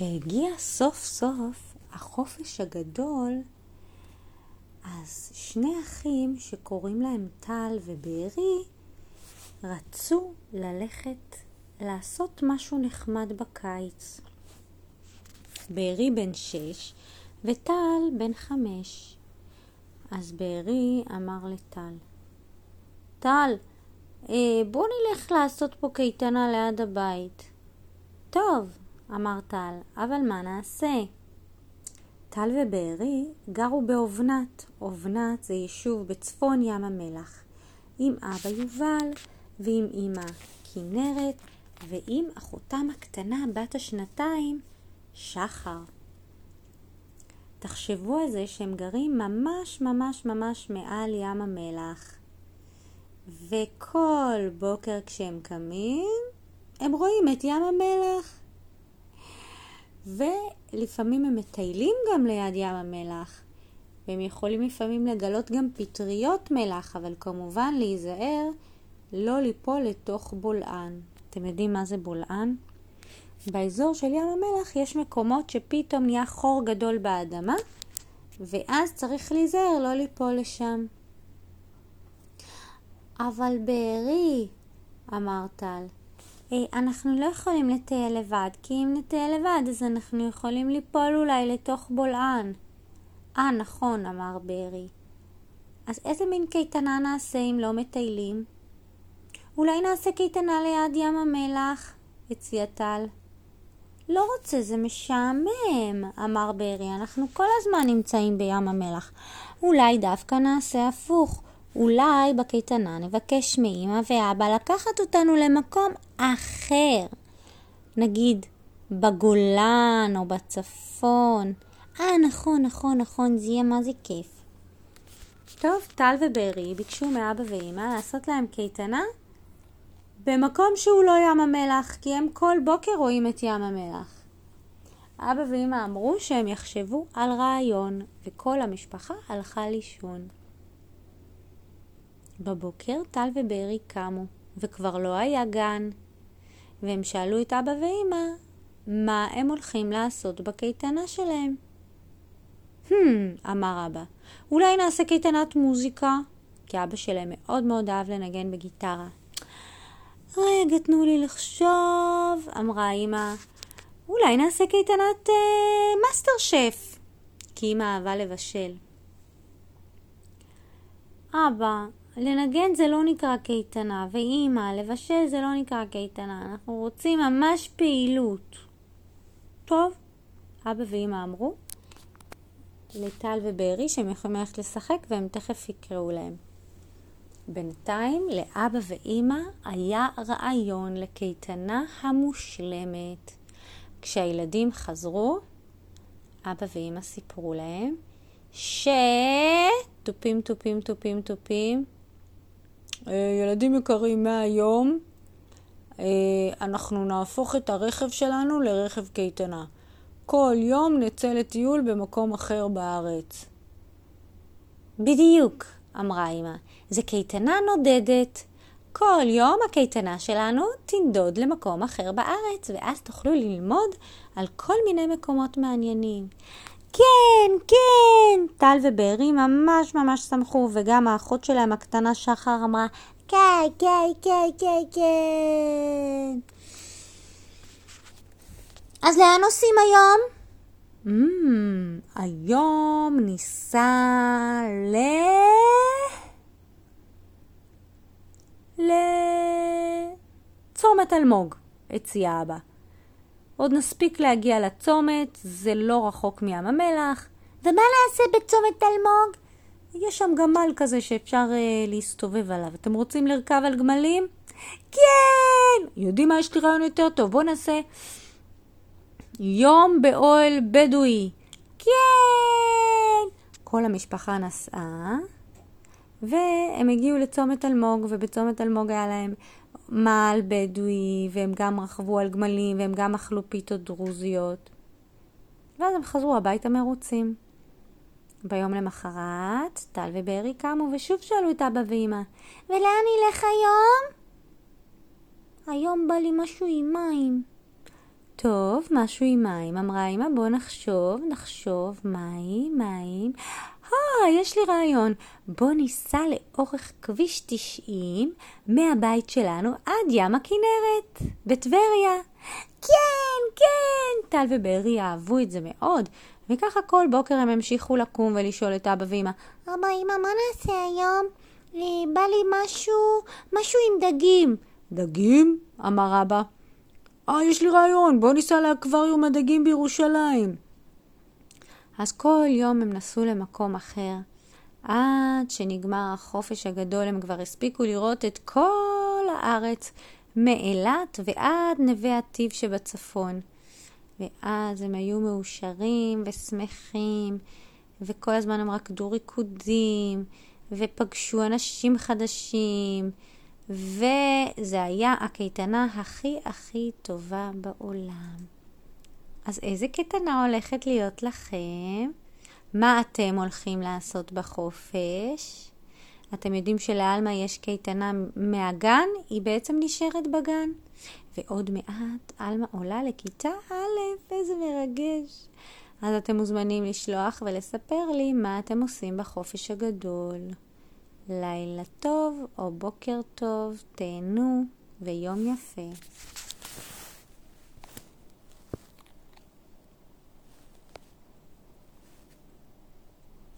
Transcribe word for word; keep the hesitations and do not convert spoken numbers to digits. כשהגיע סוף סוף החופש הגדול, אז שני אחים שקוראים להם טל ובארי רצו ללכת לעשות משהו נחמד בקיץ. בארי בן שש וטל בן חמש. אז בארי אמר לטל, טל, בוא נלך לעשות פה קייטנה ליד הבית. טוב, אמר טל, אבל מה נעשה? טל ובארי גרו באובנת. אובנת זה יישוב בצפון ים המלח, עם אבא יובל ועם אמא כינרת ועם אחותם הקטנה בת השנתיים שחר. תחשבו על זה שהם גרים ממש ממש ממש מעל ים המלח, וכל בוקר כשהם קמים הם רואים את ים המלח, ולפעמים הם מטיילים גם ליד ים המלח, והם יכולים לפעמים לגלות גם פטריות מלח, אבל כמובן להיזהר לא ליפול לתוך בולען. אתם יודעים מה זה בולען? באזור של ים המלח יש מקומות שפתאום נהיה חור גדול באדמה, ואז צריך להיזהר לא ליפול לשם. אבל בארי, אמר טל, אנחנו לא יכולים לטייל לבד, כי אם נטייל לבד אז אנחנו יכולים ליפול אולי לתוך בולען. אה, נכון, אמר בארי. אז איזה מין קייטנה נעשה אם לא מטיילים? אולי נעשה קייטנה ליד ים המלח, הציע טל. לא רוצה, זה משעמם, אמר בארי, אנחנו כל הזמן נמצאים בים המלח. אולי דווקא נעשה הפוך. אולי בקייטנה נבקש מאמא ואבא לקחת אותנו למקום אחר, נגיד בגולן או בצפון. אה, נכון, נכון, נכון, זה יהיה מה זה כיף. טוב, טל ובארי ביקשו מאבא ואמא לעשות להם קייטנה במקום שהוא לא ים המלח, כי הם כל בוקר רואים את ים המלח. אבא ואמא אמרו שהם יחשבו על רעיון, וכל המשפחה הלכה לישון. בבוקר טל ובארי קמו, וכבר לא היה גן, והם שאלו את אבא ואמא מה הם הולכים לעשות בקייטנה שלהם. Hmm, אמר אבא, אולי נעשה קייטנת מוזיקה, כי אבא שלהם מאוד מאוד אהב לנגן בגיטרה. רגע, תנו לי לחשוב, אמרה אמא, אולי נעשה קייטנת אה, מאסטר שף, כי אמא אהבה לבשל. אבא, לנגן זה לא נקרא קייטנה, ואמא, לבשל זה לא נקרא קייטנה, אנחנו רוצים ממש פעילות. טוב, אבא ואמא אמרו לטל ובארי שהם יכולים ללכת לשחק, והם תכף יקראו להם. בינתיים לאבא ואמא היה רעיון לקייטנה המושלמת. כשהילדים חזרו, אבא ואמא סיפרו להם ש... טופים, טופים, טופים, טופים. ילדים יקרים, מהיום אנחנו נהפוך את הרכב שלנו לרכב קייטנה. כל יום נצא לטיול במקום אחר בארץ. בדיוק, אמרה אמא, זה קייטנה נודדת. כל יום הקייטנה שלנו תנדוד למקום אחר בארץ, ואז תוכלו ללמוד על כל מיני מקומות מעניינים. כן, כן, טל ובארי ממש ממש שמחו, וגם האחות שלהם הקטנה שחר אמרה, כן, כן, כן, כן, כן. אז לאן נוסעים היום? Mm, היום ניסע ל... לצומת אלמוג, הציע אבא. עוד נספיק להגיע לצומת, זה לא רחוק מים המלח. ומה נעשה בצומת אלמוג? יש שם גמל כזה שאפשר uh, להסתובב עליו. אתם רוצים לרכב על גמלים? כן! יודעים מה, יש לי רעיון יותר טוב. בואו נעשה יום באוהל בדואי. כן! כל המשפחה נסעה, והם הגיעו לצומת אלמוג, ובצומת אלמוג היה להם מעל בדואי, והם גם רכבו על גמלים, והם גם אכלו פיתות דרוזיות. ואז הם חזרו הביתה מרוצים. ביום למחרת, טל ובארי קמו ושוב שאלו את אבא ואמא, ולאן נלך היום? היום בא לי משהו עם מים. טוב, משהו עם מים. אמרה אמא, בוא נחשוב, נחשוב, מים, מים. אה, יש לי רעיון. בוא ניסע לאורך כביש תשעים מהבית שלנו עד ים הכינרת, בטבריה. כן, כן, טל ובארי אהבו את זה מאוד. וככה כל בוקר הם המשיכו לקום ולשאול את אבא ואמא. אבא, אמא, מה נעשה היום? בא לי משהו, משהו עם דגים. דגים? אמר אבא. אה, יש לי רעיון, בוא ניסע לאקווריום הדגים בירושלים. אז כל יום הם נסעו למקום אחר. עד שנגמר החופש הגדול הם כבר הספיקו לראות את כל הארץ, מאילת ועד נווה עטיב שבצפון. ואז הם היו מאושרים ושמחים, וכל הזמן הם רקדו ריקודים, ופגשו אנשים חדשים, וזה היה הקייטנה הכי הכי טובה בעולם. אז איזה קייטנה הולכת להיות לכם? מה אתם הולכים לעשות בחופש? אתם יודעים שלאלמה יש קייטנה מהגן, היא בעצם נשארת בגן. ועוד מעט אלמה עולה לכיתה א', איזה מרגש. אז אתם מוזמנים לשלוח ולספר לי מה אתם עושים בחופש הגדול. לילה טוב או בוקר טוב, תהנו ויום יפה.